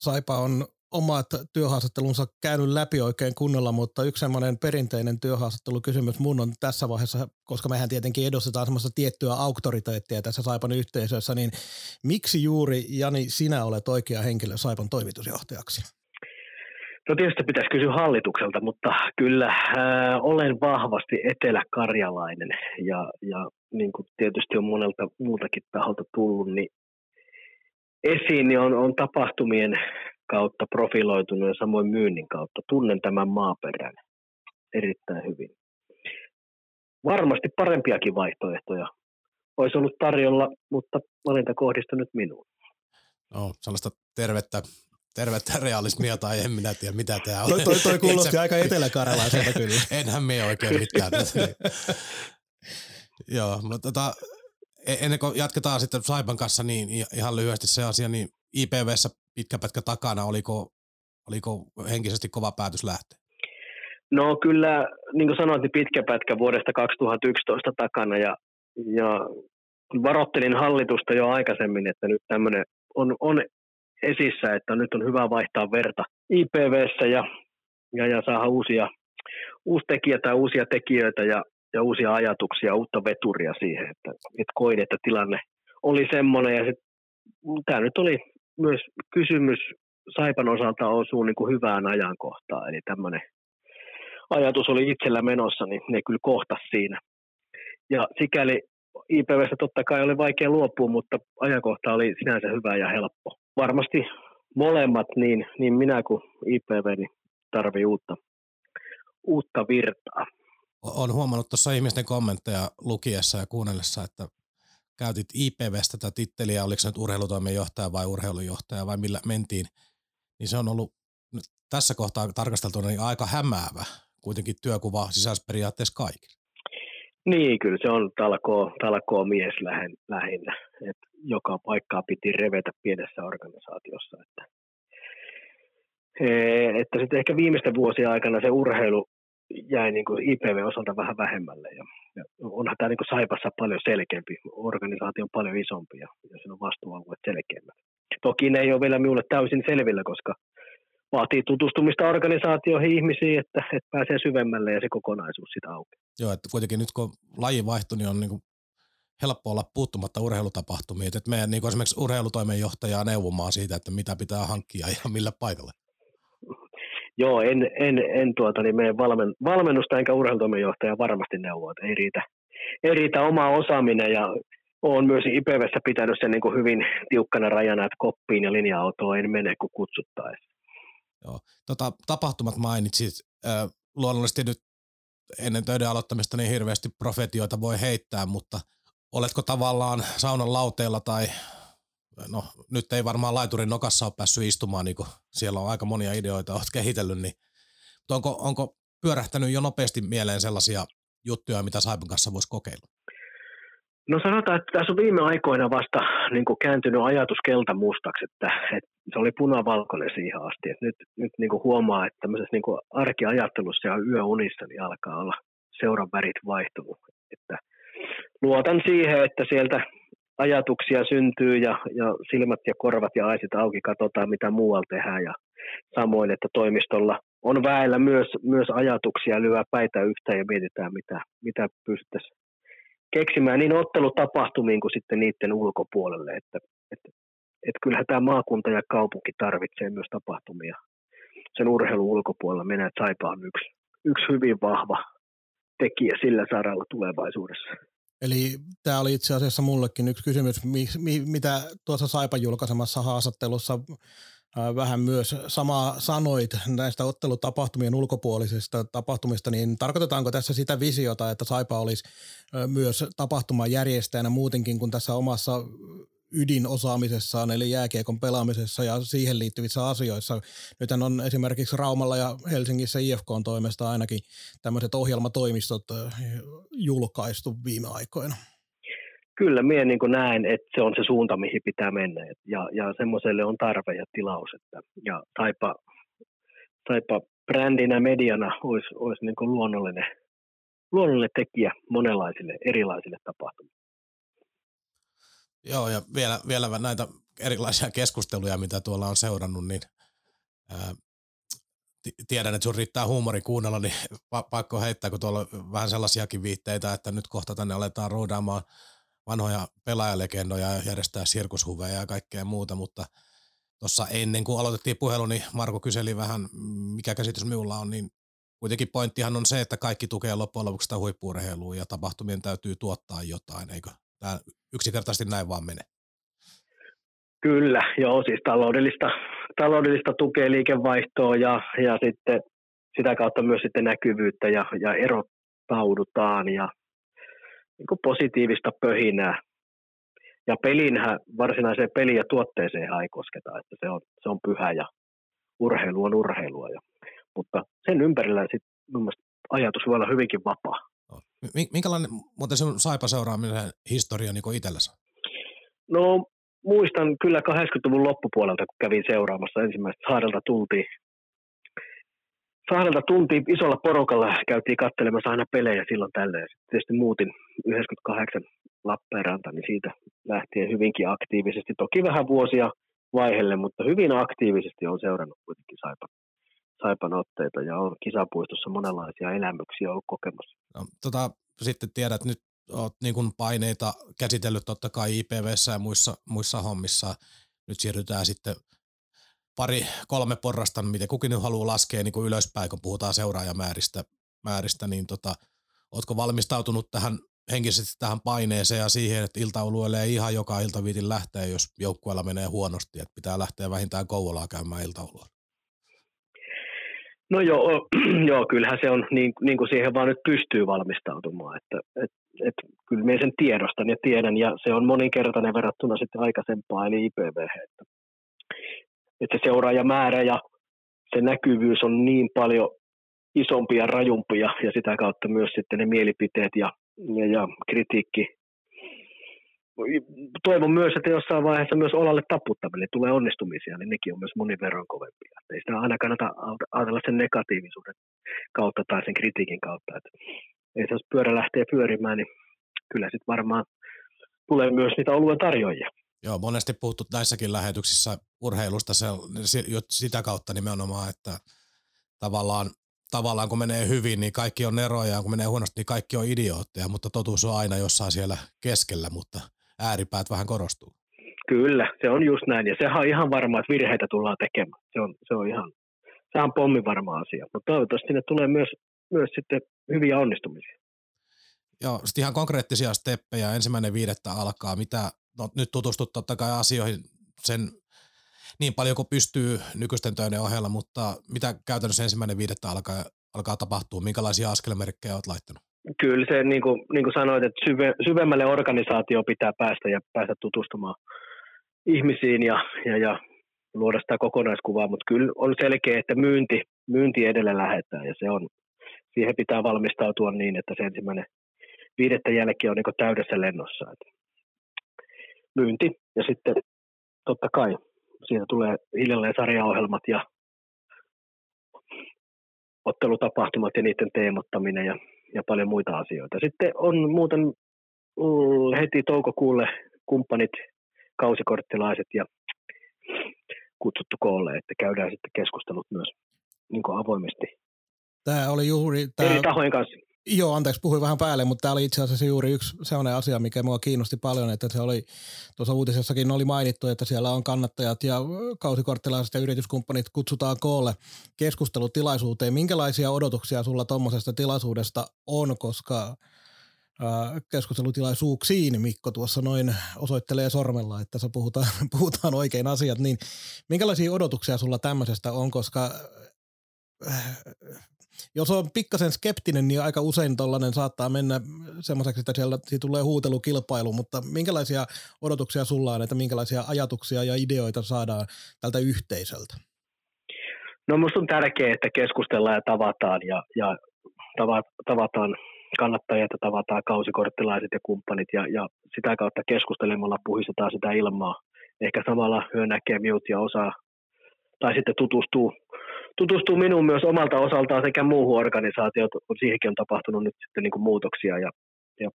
SaiPa on omat työhaastattelunsa käynyt läpi oikein kunnolla, mutta yksi semmoinen perinteinen työhaastattelukysymys mun on tässä vaiheessa, koska mehän tietenkin edustetaan semmoista tiettyä auktoriteettia tässä SaiPan yhteisössä, niin miksi juuri, Jani, sinä olet oikea henkilö SaiPan toimitusjohtajaksi? No tietysti pitäisi kysyä hallitukselta, mutta kyllä olen vahvasti eteläkarjalainen ja niin kuin tietysti on monelta muutakin taholta tullut, niin esiin niin on tapahtumien kautta profiloitunut ja samoin myynnin kautta. Tunnen tämän maaperän erittäin hyvin. Varmasti parempiakin vaihtoehtoja olisi ollut tarjolla, mutta valinta kohdistui nyt minuun. No, sellaista tervettä realismia tai en minä tiedä mitä tämä on. Toi kuulosti aika eteläkarjalaiselta kyllä. Enhän minä oikein mitään. Joo, mutta ennen kuin jatketaan sitten SaiPan kanssa, niin ihan lyhyesti se asia, niin IPV:ssä pitkä pätkä takana, oliko henkisesti kova päätös lähteä? No kyllä, niin kuin sanoit, niin pitkä pätkä vuodesta 2011 takana ja varoittelin hallitusta jo aikaisemmin, että nyt tämmöinen on esissä, että nyt on hyvä vaihtaa verta IPV:ssä ja saada uusia tekijöitä ja uusia ajatuksia, uutta veturia siihen, että koin, että tilanne oli semmoinen ja tämä nyt oli myös kysymys SaiPan osalta osuu niin kuin hyvään ajankohtaan, eli tämmöinen ajatus oli itsellä menossa, niin ne kyllä kohtasi siinä. Ja sikäli IPV:stä totta kai oli vaikea luopua, mutta ajankohta oli sinänsä hyvä ja helppo. Varmasti molemmat, niin minä kuin IPV, niin tarvii uutta virtaa. Olen huomannut tuossa ihmisten kommentteja lukiessa ja kuunnellessa, että käytit IPV:stä tätä titteliä, oliko se nyt urheilutoimenjohtaja vai urheilujohtaja vai millä mentiin, niin se on ollut tässä kohtaa tarkasteltuna niin aika hämäävä kuitenkin työkuva sisäisperiaatteessa kaikille. Niin, kyllä se on talkoo mies lähinnä, että joka paikkaa piti revetä pienessä organisaatiossa. Että sitten ehkä viimeisten vuosien aikana se urheilu jäi niin kuin IPV-osalta vähän vähemmälle ja onhan tämä niin kuin SaiPassa paljon selkeämpi, organisaatio on paljon isompi ja sen on vastuualueet selkeämmät. Toki ne ei ole vielä minulle täysin selvillä, koska vaatii tutustumista organisaatioihin ihmisiin, että pääsee syvemmälle ja se kokonaisuus sitä aukeaa. Joo, että kuitenkin nyt kun laji vaihtui, niin on niin kuin helppo olla puuttumatta urheilutapahtumiin, että meidän niin kuin esimerkiksi urheilutoimenjohtajaa neuvomaan siitä, että mitä pitää hankkia ja millä paikalla. Joo, en mene valmennusta enkä urheilutoimenjohtaja varmasti neuvoa, että ei riitä oma osaaminen ja olen myös IPV:ssä pitänyt sen niin kuin hyvin tiukkana rajana, että koppiin ja linja-autoon en mene kuin kutsuttaessa. Joo, tapahtumat mainitsit. Luonnollisesti nyt ennen töiden aloittamista niin hirveästi profetioita voi heittää, mutta oletko tavallaan saunan lauteella tai no nyt ei varmaan laiturin nokassa ole päässyt istumaan, niin kun siellä on aika monia ideoita, olet kehitellyt, niin mutta onko pyörähtänyt jo nopeasti mieleen sellaisia juttuja, mitä SaiPan kanssa voisi kokeilla? No sanotaan, että tässä on viime aikoina vasta niin kuin kääntynyt ajatus keltamustaksi, että se oli punavalkoinen siihen asti. Et nyt niin kuin huomaa, että tämmöisessä niin kuin arkiajattelussa ja yöunissa niin alkaa olla seuran värit vaihtunut. Että luotan siihen, että sieltä ajatuksia syntyy ja silmät ja korvat ja aiset auki katsotaan, mitä muualla tehdään. Ja samoin, että toimistolla on väellä myös ajatuksia, lyö päitä yhtään ja mietitään, mitä pystyttäisiin keksimään niin ottelutapahtumiin kuin sitten niiden ulkopuolelle. Että kyllähän tämä maakunta ja kaupunki tarvitsee myös tapahtumia sen urheilun ulkopuolella. Mennään, että SaiPa on yksi hyvin vahva tekijä sillä saralla tulevaisuudessa. Eli tämä oli itse asiassa mullekin yksi kysymys, mitä tuossa SaiPan julkaisemassa haastattelussa vähän myös samaa sanoit näistä ottelutapahtumien ulkopuolisista tapahtumista, niin tarkoitetaanko tässä sitä visiota, että SaiPa olisi myös tapahtumajärjestäjänä muutenkin kuin tässä omassa ydinosaamisessaan, eli jääkiekon pelaamisessa ja siihen liittyvissä asioissa. Nythän on esimerkiksi Raumalla ja Helsingissä IFK:n toimesta ainakin tämmöiset ohjelmatoimistot julkaistu viime aikoina. Kyllä minä niin kuin näen, että se on se suunta, mihin pitää mennä, ja semmoiselle on tarve ja tilaus, että ja SaiPa brändinä, mediana olisi niin kuin luonnollinen tekijä monenlaisille erilaisille tapahtumille. Joo, ja vielä näitä erilaisia keskusteluja, mitä tuolla on seurannut, niin tiedän, että sun riittää huumori kuunnella, niin pakko heittää, kun tuolla on vähän sellaisiakin viitteitä, että nyt kohta tänne aletaan roudaamaan vanhoja pelaajalegendoja ja järjestää sirkushuveja ja kaikkea muuta, mutta tuossa ennen kuin aloitettiin puhelu, niin Marko kyseli vähän, mikä käsitys minulla on, niin kuitenkin pointtihan on se, että kaikki tukee loppujen lopuksi sitä huippu-urheilua ja tapahtumien täytyy tuottaa jotain, eikö? Tämä yksinkertaisesti näin vaan menee. Kyllä, joo, siis taloudellista tukea, liikevaihtoa ja sitten sitä kautta myös sitten näkyvyyttä ja erottaudutaan ja niin kuin positiivista pöhinää. Ja pelinhän, varsinaiseen peliin ja tuotteeseen ei kosketa, että se on pyhä ja urheilu on urheilua. Mutta sen ympärillä sitten mun mielestä ajatus voi olla hyvinkin vapaa. Minkälainen muuten sinun SaiPa seuraaminen historia niin kuin itselläsi? No muistan kyllä 80-luvun loppupuolelta, kun kävin seuraamassa ensimmäistä Saarelta tultiin isolla porukalla, käytiin katselemassa aina pelejä silloin tällöin. Sitten tietysti muutin 98 Lappeenranta, niin siitä lähtien hyvinkin aktiivisesti, toki vähän vuosia vaihelle, mutta hyvin aktiivisesti olen seurannut kuitenkin SaiPan otteita ja on kisapuistossa monenlaisia elämyksiä ollut kokemassa. No, sitten tiedät, nyt olet niin kuin paineita käsitellyt totta kai IPVssä ja muissa hommissa. Nyt siirrytään sitten 2-3 porrasta, miten kukin nyt haluaa laskea niin kuin ylöspäin, kun puhutaan seuraajamääristä, niin oletko valmistautunut tähän henkisesti tähän paineeseen ja siihen, että iltaolueelle ei ihan joka iltaviitin lähtee, jos joukkueella menee huonosti, että pitää lähteä vähintään Kouvolaa käymään iltaolueella? No joo, kyllähän se on niin kuin siihen vaan nyt pystyy valmistautumaan, että kyllä minä sen tiedostan ja tiedän, ja se on moninkertainen verrattuna sitten aikaisempaan, eli IPV:hen, että se seuraajamäärä ja se näkyvyys on niin paljon isompia ja rajumpia, ja sitä kautta myös sitten ne mielipiteet ja kritiikki. Toivon myös, että jossain vaiheessa myös olalle taputtaminen tulee onnistumisia, niin nekin on myös monin verran kovempia. Ei sitä aina kannata ajatella sen negatiivisuuden kautta tai sen kritiikin kautta. Että jos pyörä lähtee pyörimään, niin kyllä sitten varmaan tulee myös niitä oluen tarjoajia. Joo, monesti puhuttu näissäkin lähetyksissä urheilusta sitä kautta nimenomaan, että tavallaan kun menee hyvin, niin kaikki on eroja, ja kun menee huonosti, niin kaikki on idiootteja, mutta totuus on aina jossain siellä keskellä, mutta ääripäät vähän korostuu. Kyllä, se on just näin, ja sehän on ihan varmaa, että virheitä tullaan tekemään. Se on pomminvarma asia, mutta toivottavasti sinne tulee myös sitten hyviä onnistumisia. Joo, sitten ihan konkreettisia steppejä. 1.5. alkaa. Nyt tutustut totta kai asioihin sen niin paljon kuin pystyy nykyisten töiden ohella, mutta mitä käytännössä 1.5. alkaa tapahtua? Minkälaisia askelmerkkejä olet laittanut? Kyllä se, niin kuin sanoit, että syvemmälle organisaatio pitää päästä ja päästä tutustumaan ihmisiin ja luoda sitä kokonaiskuvaa, mutta kyllä on selkeä, että myynti edellä lähdetään, ja siihen pitää valmistautua niin, että se 1. viidettä jälkeen on niin täydessä lennossa. Myynti ja sitten totta kai siitä tulee hiljalleen sarjaohjelmat ja ottelutapahtumat ja niiden teemottaminen ja paljon muita asioita. Sitten on muuten heti toukokuulle kumppanit, kausikorttilaiset ja kutsuttu koolle, että käydään sitten keskustelut myös niin kuin avoimesti. Tämä oli juuri... eri tahojen kanssa. Joo, anteeksi, puhuin vähän päälle, mutta tämä oli itse asiassa juuri yksi sellainen asia, mikä minua kiinnosti paljon, että se oli, tuossa uutisessakin oli mainittu, että siellä on kannattajat ja kausikorttilaiset ja yrityskumppanit kutsutaan koolle keskustelutilaisuuteen. Minkälaisia odotuksia sulla tuommoisesta tilaisuudesta on, koska keskustelutilaisuuksiin Mikko tuossa noin osoittelee sormella, että tässä puhutaan oikein asiat, niin minkälaisia odotuksia sulla tämmöisestä on, koska... jos on pikkasen skeptinen, niin aika usein tollainen saattaa mennä semmoiseksi, että siitä tulee huutelukilpailu, mutta minkälaisia odotuksia sulla on, että minkälaisia ajatuksia ja ideoita saadaan tältä yhteisöltä? No musta on tärkeää, että keskustellaan ja tavataan ja tavataan kannattajat ja tavataan kausikorttilaiset ja kumppanit ja sitä kautta keskustelemalla puhistetaan sitä ilmaa. Ehkä samalla hyö näkee miut ja osaa tai sitten tutustuu minuun myös omalta osaltaan sekä muuhun organisaatioon, siihenkin on tapahtunut nyt sitten niin kuin muutoksia ja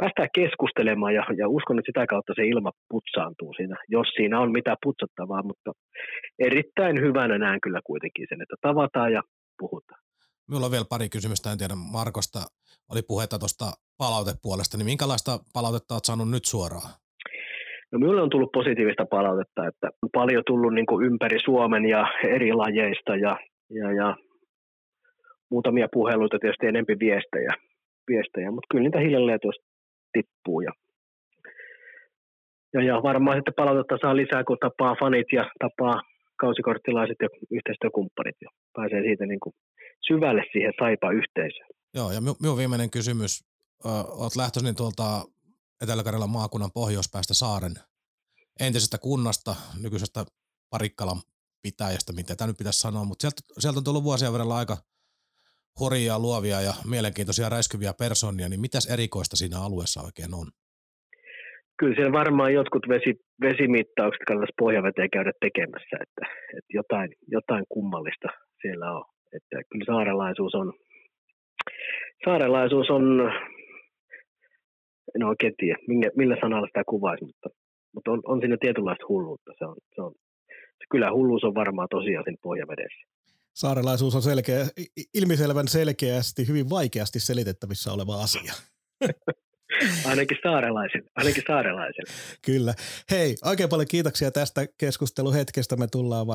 päästään keskustelemaan ja uskon, että sitä kautta se ilma putsaantuu siinä, jos siinä on mitään putsattavaa, mutta erittäin hyvänä näen kyllä kuitenkin sen, että tavataan ja puhutaan. Minulla on vielä pari kysymystä, en tiedä Markosta, oli puhetta tuosta palautepuolesta, niin minkälaista palautetta olet saanut nyt suoraan? No, minulle on tullut positiivista palautetta, että on paljon tullut niin kuin ympäri Suomen ja eri lajeista ja muutamia puheluita, tietysti enempi viestejä, mutta kyllä niitä hiljalleen tuossa tippuu. Ja varmaan sitten palautetta saa lisää, kun tapaa fanit ja tapaa kausikorttilaiset ja yhteistyökumppanit ja pääsee siitä niin kuin syvälle siihen SaiPa-yhteisöön. Joo, ja minun viimeinen kysymys, olet lähtöisin tuolta Etelä-Karjalan maakunnan pohjoispäästä saaren entisestä kunnasta, nykyisestä Parikkalan pitäjästä, mitä tämä nyt pitäisi sanoa, mutta sieltä on tullut vuosien verran aika hurjia, luovia ja mielenkiintoisia räiskyviä persoonia, niin mitäs erikoista siinä alueessa oikein on? Kyllä siellä varmaan jotkut vesimittaukset kannattaisi pohjaveteen käydä tekemässä, että jotain kummallista siellä on. Että kyllä saarelaisuus on en oikein tiedä, millä sanalla sitä kuvaisi, mutta on siinä tietynlaista hulluutta. Se kyllä hulluus on varmaan tosiaan siinä pohjavedessä. Saarelaisuus on ilmiselvän selkeästi, hyvin vaikeasti selitettävissä oleva asia. Ainakin saarelaisille. Kyllä. Hei, oikein paljon kiitoksia tästä keskusteluhetkestä. Me tullaan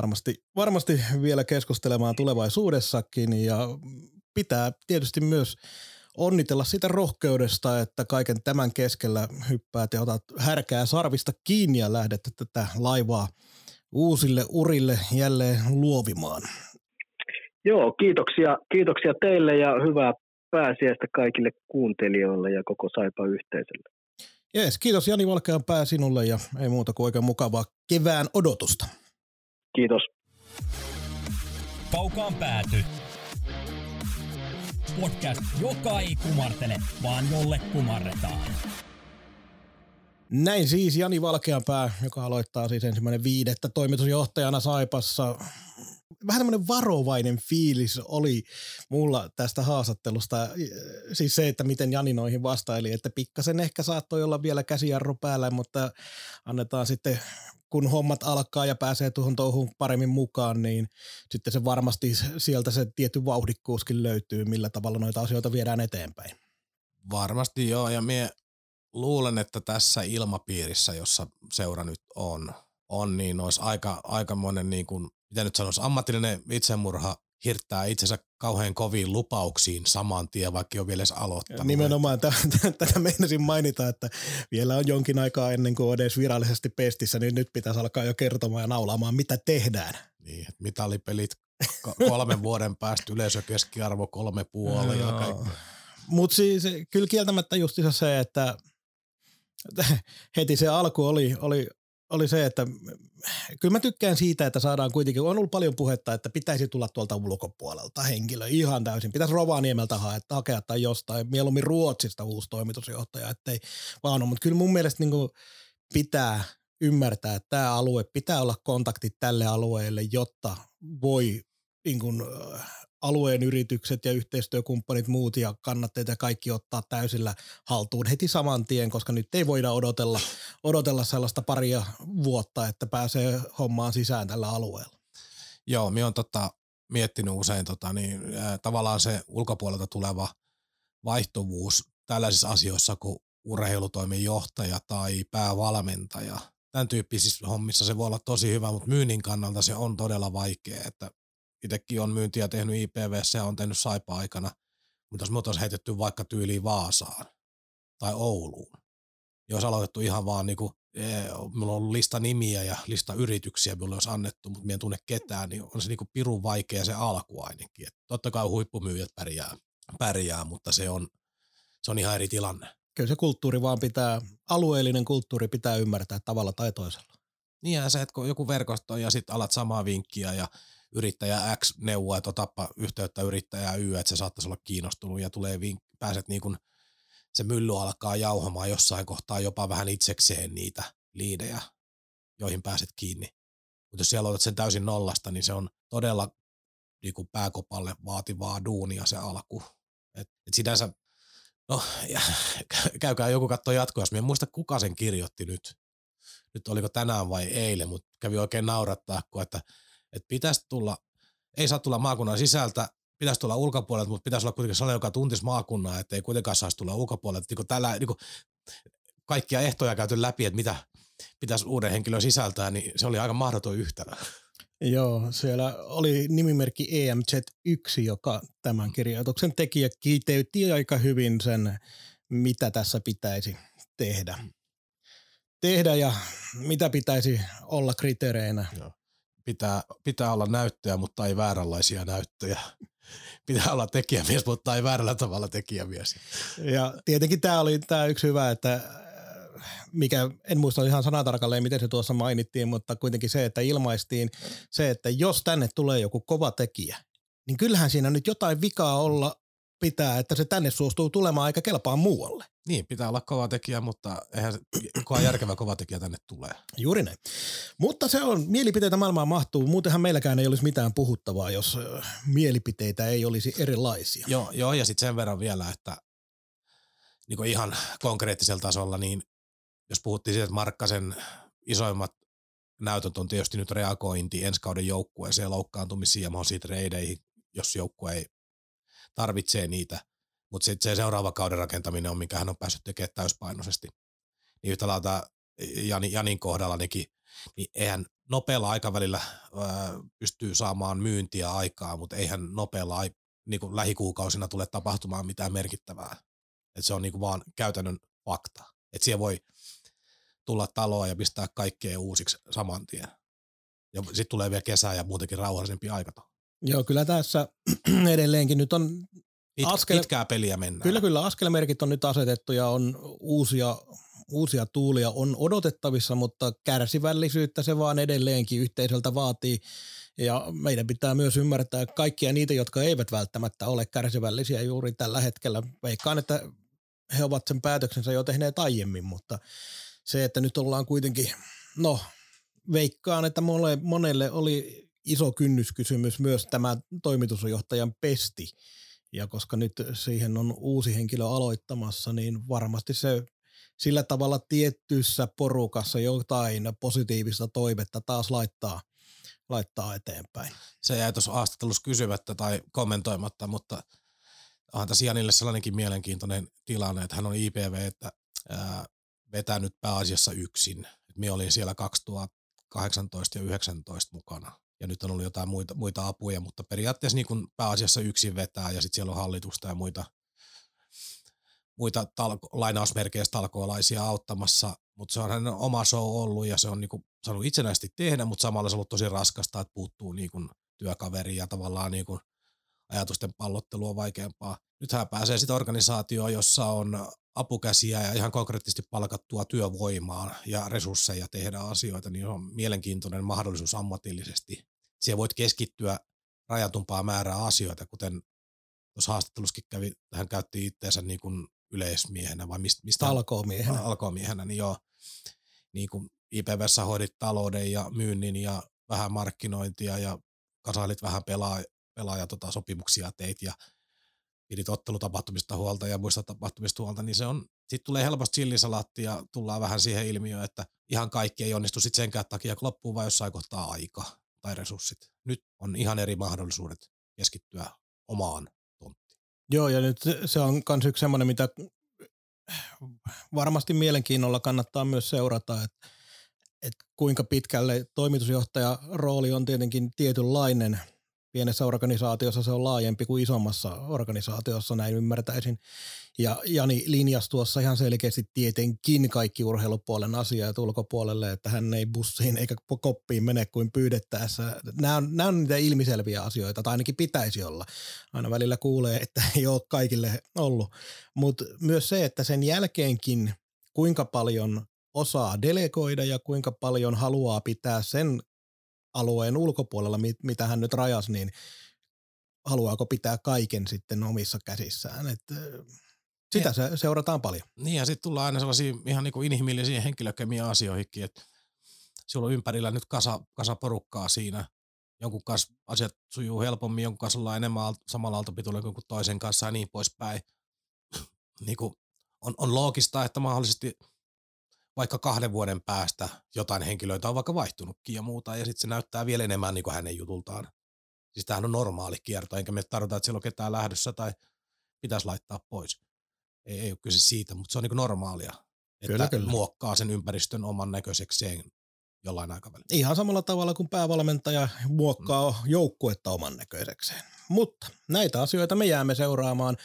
varmasti vielä keskustelemaan tulevaisuudessakin ja pitää tietysti myös onnitella sitä rohkeudesta, että kaiken tämän keskellä hyppäät ja otat härkää sarvista kiinni ja lähdet tätä laivaa uusille urille jälleen luovimaan. Joo, kiitoksia teille ja hyvää pääsiäistä kaikille kuuntelijoille ja koko SaiPa-yhteisölle. Jees, kiitos Jani Valkeapää sinulle ja ei muuta kuin oikein mukavaa kevään odotusta. Kiitos. Kaukaan pääty. Podcast, joka ei kumartele, vaan jolle kumarretaan. Näin siis Jani Valkeapää, joka aloittaa siis 1.5. toimitusjohtajana SaiPassa. Vähän tämmöinen varovainen fiilis oli mulla tästä haastattelusta. Siis se, että miten Jani noihin vastaili, että pikkasen ehkä saattoi olla vielä käsijarru päällä, mutta annetaan sitten, kun hommat alkaa ja pääsee tuohon touhuun paremmin mukaan, niin sitten se varmasti sieltä se tietty vauhdikkuuskin löytyy, millä tavalla noita asioita viedään eteenpäin. Varmasti joo, ja mie luulen, että tässä ilmapiirissä, jossa seura nyt on niin olisi aikamoinen, niin kuin, mitä nyt sanoisi, ammatillinen itsemurha hirttää itsensä kauhean koviin lupauksiin saman tien, vaikka ei ole vielä edes aloittanut. Nimenomaan tätä meinasin mainita, että vielä on jonkin aikaa ennen kuin on edes virallisesti pestissä, niin nyt pitäisi alkaa jo kertomaan ja naulaamaan, mitä tehdään. Niin, että mitalipelit 3 vuoden päästä, yleisökeskiarvo 3,5 ja kaikki. Mutta siis kyllä kieltämättä just se, että heti se alku oli oli se, että kyllä mä tykkään siitä, että saadaan kuitenkin, on ollut paljon puhetta, että pitäisi tulla tuolta ulkopuolelta henkilö ihan täysin. Pitäisi Rovaniemeltä hakea tai jostain, mieluummin Ruotsista uusi toimitusjohtaja, ettei vaan ole. Mutta kyllä mun mielestä niin kuin pitää ymmärtää, että tämä alue, pitää olla kontaktit tälle alueelle, jotta voi niin kuin, alueen yritykset ja yhteistyökumppanit muut ja kannatteet ja kaikki ottaa täysillä haltuun heti saman tien, koska nyt ei voida odotella sellaista paria vuotta, että pääsee hommaan sisään tällä alueella. Joo, minä olen miettinyt usein tavallaan se ulkopuolelta tuleva vaihtuvuus tällaisissa asioissa, kun urheilutoimen johtaja tai päävalmentaja, tämän tyyppisissä hommissa se voi olla tosi hyvä, mutta myynnin kannalta se on todella vaikea, että itsekin on myyntiä tehnyt IPV:ssä ja on tehnyt SaiPa-aikana, mutta jos me oltaisiin heitetty vaikka tyyliin Vaasaan tai Ouluun, niin olisi aloitettu ihan vaan niin kuin, minulla on ollut lista nimiä ja lista yrityksiä, minulle olisi annettu, mutta minä en tunne ketään, niin on se niin kuin pirun vaikea se alku ainakin. Et totta kai huippumyyjät pärjää, mutta se on ihan eri tilanne. Kyllä se kulttuuri vaan alueellinen kulttuuri pitää ymmärtää tavalla tai toisella. Niinhän se, että kun joku verkosto ja sitten alat samaa vinkkiä ja yrittäjä X neuvoa, että otappa yhteyttä yrittäjää Y, että se saattaisi olla kiinnostunut ja tulee pääset niin kuin se mylly alkaa jauhamaan jossain kohtaa jopa vähän itsekseen niitä liidejä, joihin pääset kiinni. Mutta jos siellä otat sen täysin nollasta, niin se on todella niin kuin pääkopalle vaativaa duunia se alku. Et sinänsä, no käykää joku kattoo jatkoa, jos minä en muista kuka sen kirjoitti nyt oliko tänään vai eilen, mutta kävi oikein naurattaa, että pitäisi tulla, ei saa tulla maakunnan sisältä, pitäisi tulla ulkopuolelta, mutta pitäisi olla kuitenkin sellainen, joka tuntisi maakunnan, että ei kuitenkaan saisi tulla ulkopuolelta. Niin kaikkia ehtoja käyty läpi, että mitä pitäisi uuden henkilön sisältää, niin se oli aika mahdoton yhtälö. Joo, siellä oli nimimerkki EMZ1, joka tämän kirjoituksen tekijä kiteytti aika hyvin sen, mitä tässä pitäisi tehdä ja mitä pitäisi olla kriteereinä. Joo. Pitää olla näyttöjä, mutta ei vääränlaisia näyttöjä. Pitää olla tekijämies, mutta ei väärällä tavalla tekijämies. Ja tietenkin tämä oli yksi hyvä, että mikä, en muista ihan sanatarkalleen, miten se tuossa mainittiin, mutta kuitenkin se, että ilmaistiin se, että jos tänne tulee joku kova tekijä, niin kyllähän siinä nyt jotain vikaa olla pitää, että se tänne suostuu tulemaan eikä kelpaa muualle. Niin, pitää olla kova tekijä, mutta eihän kukaan järkevä kova tekijä tänne tulee. Juuri näin. Mutta se on, mielipiteitä maailmaan mahtuu. Muutenhan meilläkään ei olisi mitään puhuttavaa, jos mielipiteitä ei olisi erilaisia. Joo ja sitten sen verran vielä, että niin ihan konkreettisella tasolla, niin jos puhuttiin siitä, että Markkasen isoimmat näytöt on tietysti nyt reagointi ensi kauden joukkueeseen, loukkaantumisiin ja mahdollisiin treideihin, jos joukkue ei tarvitsee niitä. Mutta sitten se seuraava kauden rakentaminen on, minkä hän on päässyt tekemään täyspainoisesti. Niin yhtä lailla tämä Janin kohdalla nekin, niin eihän nopealla aikavälillä pystyy saamaan myyntiä aikaa, mutta eihän nopealla niin kuin lähikuukausina tule tapahtumaan mitään merkittävää. Et se on niin kuin vaan käytännön fakta. Että siellä voi tulla taloa ja pistää kaikkea uusiksi saman tien. Ja sitten tulee vielä kesää ja muutenkin rauhallisempi aikataulu. Joo, kyllä tässä edelleenkin nyt on... Pitkää peliä mennään. Kyllä, askelmerkit on nyt asetettu ja on uusia tuulia on odotettavissa, mutta kärsivällisyyttä se vaan edelleenkin yhteisöltä vaatii. Ja meidän pitää myös ymmärtää kaikkia niitä, jotka eivät välttämättä ole kärsivällisiä juuri tällä hetkellä. Veikkaan, että he ovat sen päätöksensä jo tehneet aiemmin, mutta se, että nyt ollaan kuitenkin, no veikkaan, että monelle oli iso kynnyskysymys myös tämä toimitusjohtajan pesti. Ja koska nyt siihen on uusi henkilö aloittamassa, niin varmasti se sillä tavalla tietyssä porukassa jotain positiivista toivetta taas laittaa eteenpäin. Se jäi tuossa haastattelussa kysymättä tai kommentoimatta, mutta onhan tässä Janille sellainenkin mielenkiintoinen tilanne, että hän on IPV, että vetänyt pääasiassa yksin. Minä olin siellä 2018 ja 2019 mukana. Ja nyt on ollut jotain muita apuja, mutta periaatteessa niin kun pääasiassa yksin vetää ja sitten siellä on hallitusta ja muita lainausmerkeissä talkoolaisia auttamassa. Mutta se on hänen oma show ollut ja se on niin kun saanut itsenäisesti tehdä, mutta samalla se on ollut tosi raskasta, että puuttuu niin kun työkaveri ja tavallaan niin kun ajatusten pallottelu on vaikeampaa. Nythän pääsee sitten organisaatioon, jossa on apukäsiä ja ihan konkreettisesti palkattua työvoimaa ja resursseja tehdä asioita, niin on mielenkiintoinen mahdollisuus ammatillisesti. Siellä voit keskittyä rajatumpaa määrää asioita, kuten tuossa haastattelussakin kävi, hän käytti itseänsä niin kuin yleismiehenä vai mistä? Alkomiehenä. Alkomiehenä, niin joo. Niin kuin IPV:ssä hoidit talouden ja myynnin ja vähän markkinointia ja kasailit vähän pelaaja sopimuksia teit ja pidit ottelutapahtumista huolta ja muista tapahtumista huolta, niin se on, sit tulee helposti sillisalaatti ja tullaan vähän siihen ilmiöön, että ihan kaikki ei onnistu sit senkään takia, kun loppuu vaan jossain kohtaa aika tai resurssit. Nyt on ihan eri mahdollisuudet keskittyä omaan tonttiin. Joo, ja nyt se on kans yksi semmoinen, mitä varmasti mielenkiinnolla kannattaa myös seurata, että kuinka pitkälle toimitusjohtajan rooli on tietenkin tietynlainen. Pienessä organisaatiossa se on laajempi kuin isommassa organisaatiossa, näin ymmärtäisin. Ja Jani linjasi tuossa ihan selkeästi tietenkin kaikki urheilupuolen asiat ulkopuolelle, että hän ei bussiin eikä koppiin mene kuin pyydettäessä. Nämä on niitä ilmiselviä asioita, tai ainakin pitäisi olla. Aina välillä kuulee, että ei ole kaikille ollut. Mutta myös se, että sen jälkeenkin kuinka paljon osaa delegoida ja kuinka paljon haluaa pitää sen alueen ulkopuolella, mitä hän nyt rajasi, niin haluaako pitää kaiken sitten omissa käsissään. Sitä seurataan paljon. Niin ja sitten tullaan aina sellaisiin ihan niin kuin inhimillisiin henkilökemian asioihinkin, että sulla on ympärillä nyt kasa porukkaa siinä. Jonkun kanssa asiat sujuu helpommin, jonkun kanssa ollaan enemmän samalla aaltopituudella kuin toisen kanssa ja niin poispäin. Niin kuin on loogista, että mahdollisesti vaikka 2 vuoden päästä jotain henkilöitä on vaikka vaihtunutkin ja muuta, ja sitten se näyttää vielä enemmän niin kuin hänen jutultaan. Siis tämähän on normaali kierto, enkä me tarvita, että siellä on ketään lähdössä tai pitäisi laittaa pois. Ei ole kyse siitä, mutta se on niin kuin normaalia, että kyllä. Muokkaa sen ympäristön oman näköisekseen jollain aikavälillä. Ihan samalla tavalla kuin päävalmentaja muokkaa joukkuetta oman näköisekseen. Mutta näitä asioita me jäämme seuraamaan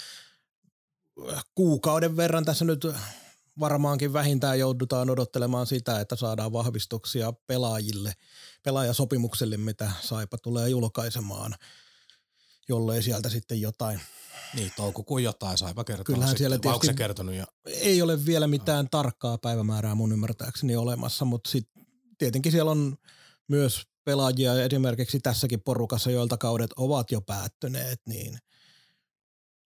kuukauden verran tässä nyt. Varmaankin vähintään joudutaan odottelemaan sitä, että saadaan vahvistuksia pelaajille, pelaajasopimukselle, mitä SaiPa tulee julkaisemaan, jollei sieltä sitten jotain. Niin, toukokuun jotain SaiPa kertoo sitten. Vai onko se kertonut jo? Ei ole vielä mitään tarkkaa päivämäärää mun ymmärtääkseni olemassa, mutta sitten tietenkin siellä on myös pelaajia esimerkiksi tässäkin porukassa, joilta kaudet ovat jo päättyneet, niin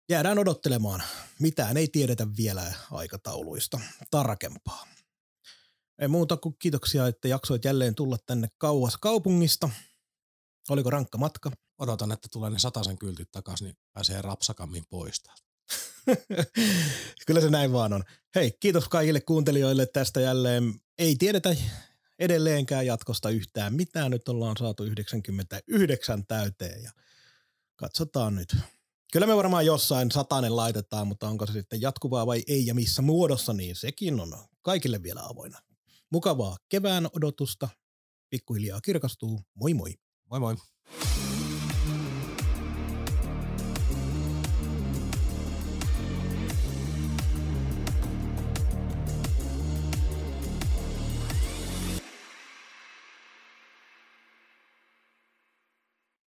jäädään odottelemaan. Mitään ei tiedetä vielä aikatauluista tarkempaa. Ei muuta kuin kiitoksia, että jaksoit jälleen tulla tänne kauas kaupungista. Oliko rankka matka? Odotan, että tulee ne 100 kyltit takaisin, niin pääsee rapsakammin pois täältä. Kyllä se näin vaan on. Hei, kiitos kaikille kuuntelijoille tästä jälleen. Ei tiedetä edelleenkään jatkosta yhtään mitään. Nyt ollaan saatu 99 täyteen ja katsotaan nyt. Kyllä me varmaan jossain 100 laitetaan, mutta onko se sitten jatkuvaa vai ei ja missä muodossa, niin sekin on kaikille vielä avoina. Mukavaa kevään odotusta. Pikkuhiljaa kirkastuu. Moi moi. Moi moi.